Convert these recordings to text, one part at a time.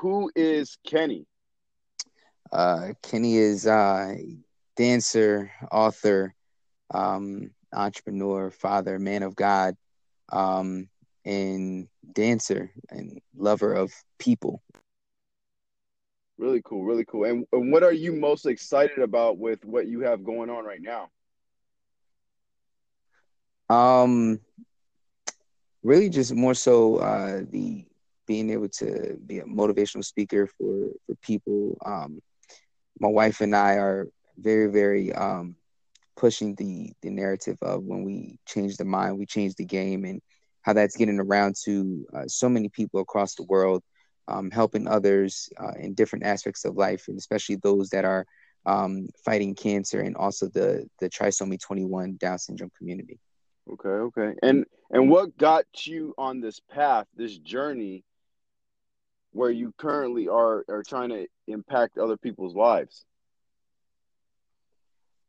Who is Kenny? Kenny is a dancer, author, entrepreneur, father, man of God, and dancer and lover of people. Really cool, really cool. And what are you most excited about with what you have going on right now? Really just more so the being able to be a motivational speaker for people. My wife and I are very, very pushing the narrative of when we change the mind, we change the game, and how that's getting around to so many people across the world, helping others in different aspects of life, and especially those that are fighting cancer and also the Trisomy 21 Down syndrome community. Okay. And what got you on this path, this journey, where you currently are trying to impact other people's lives?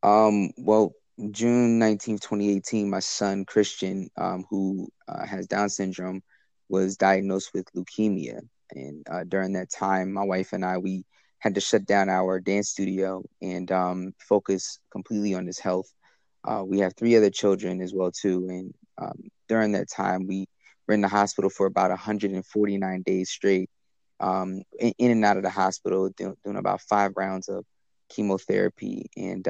Well, June 19, 2018, my son, Christian, who has Down syndrome, was diagnosed with leukemia. And during that time, my wife and I, we had to shut down our dance studio and focus completely on his health. We have three other children as well, too. And during that time, we were in the hospital for about 149 days straight, in and out of the hospital, doing about 5 rounds of chemotherapy. And,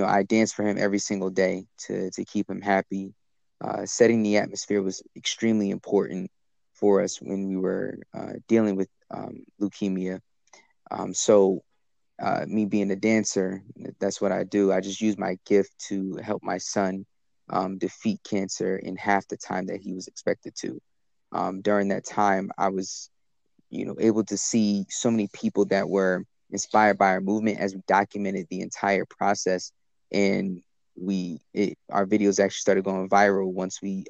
I danced for him every single day to keep him happy. Setting the atmosphere was extremely important for us when we were dealing with leukemia. Me being a dancer, that's what I do. I just use my gift to help my son defeat cancer in half the time that he was expected to. During that time, I was, able to see so many people that were inspired by our movement as we documented the entire process. And our videos actually started going viral once we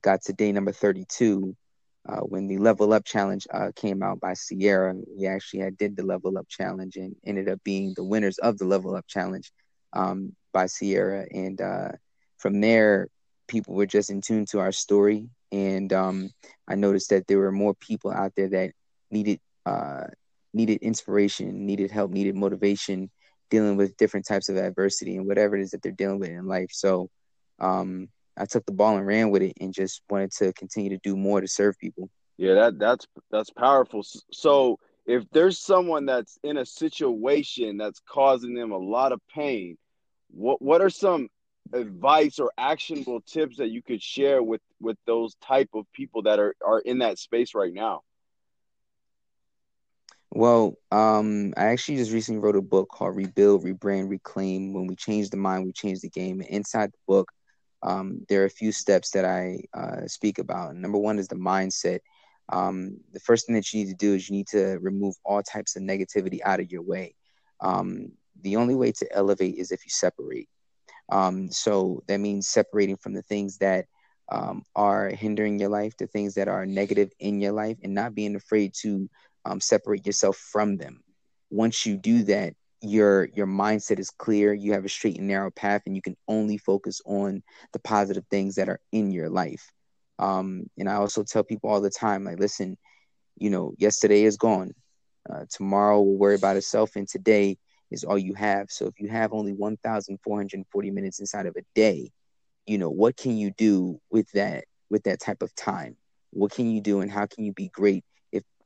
got to day number 32. When the Level Up Challenge came out by Sierra, we actually did the Level Up Challenge and ended up being the winners of the Level Up Challenge by Sierra. And from there, people were just in tune to our story. And I noticed that there were more people out there that needed inspiration, needed help, needed motivation, dealing with different types of adversity and whatever it is that they're dealing with in life. So, I took the ball and ran with it and just wanted to continue to do more to serve people. Yeah, that's powerful. So if there's someone that's in a situation that's causing them a lot of pain, what are some advice or actionable tips that you could share with those type of people that are in that space right now? Well, I actually just recently wrote a book called Rebuild, Rebrand, Reclaim. When we change the mind, we change the game. Inside the book, there are a few steps that I speak about. Number one is the mindset. The first thing that you need to do is you need to remove all types of negativity out of your way. The only way to elevate is if you separate. So that means separating from the things that are hindering your life, the things that are negative in your life, and not being afraid to separate yourself from them. Once you do that, your mindset is clear, you have a straight and narrow path, and you can only focus on the positive things that are in your life. And I also tell people all the time, like, listen, yesterday is gone. Tomorrow will worry about itself, and today is all you have. So if you have only 1,440 minutes inside of a day, what can you do with that type of time? What can you do, and how can you be great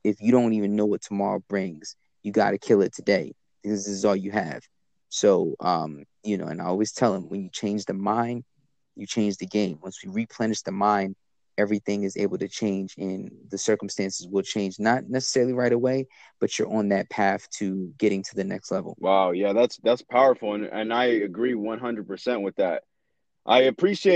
if you don't even know what tomorrow brings? You got to kill it today. This is all you have. So, and I always tell them, when you change the mind, you change the game. Once we replenish the mind, everything is able to change, and the circumstances will change, not necessarily right away, but you're on that path to getting to the next level. Wow. Yeah, that's powerful. And I agree 100% with that. I appreciate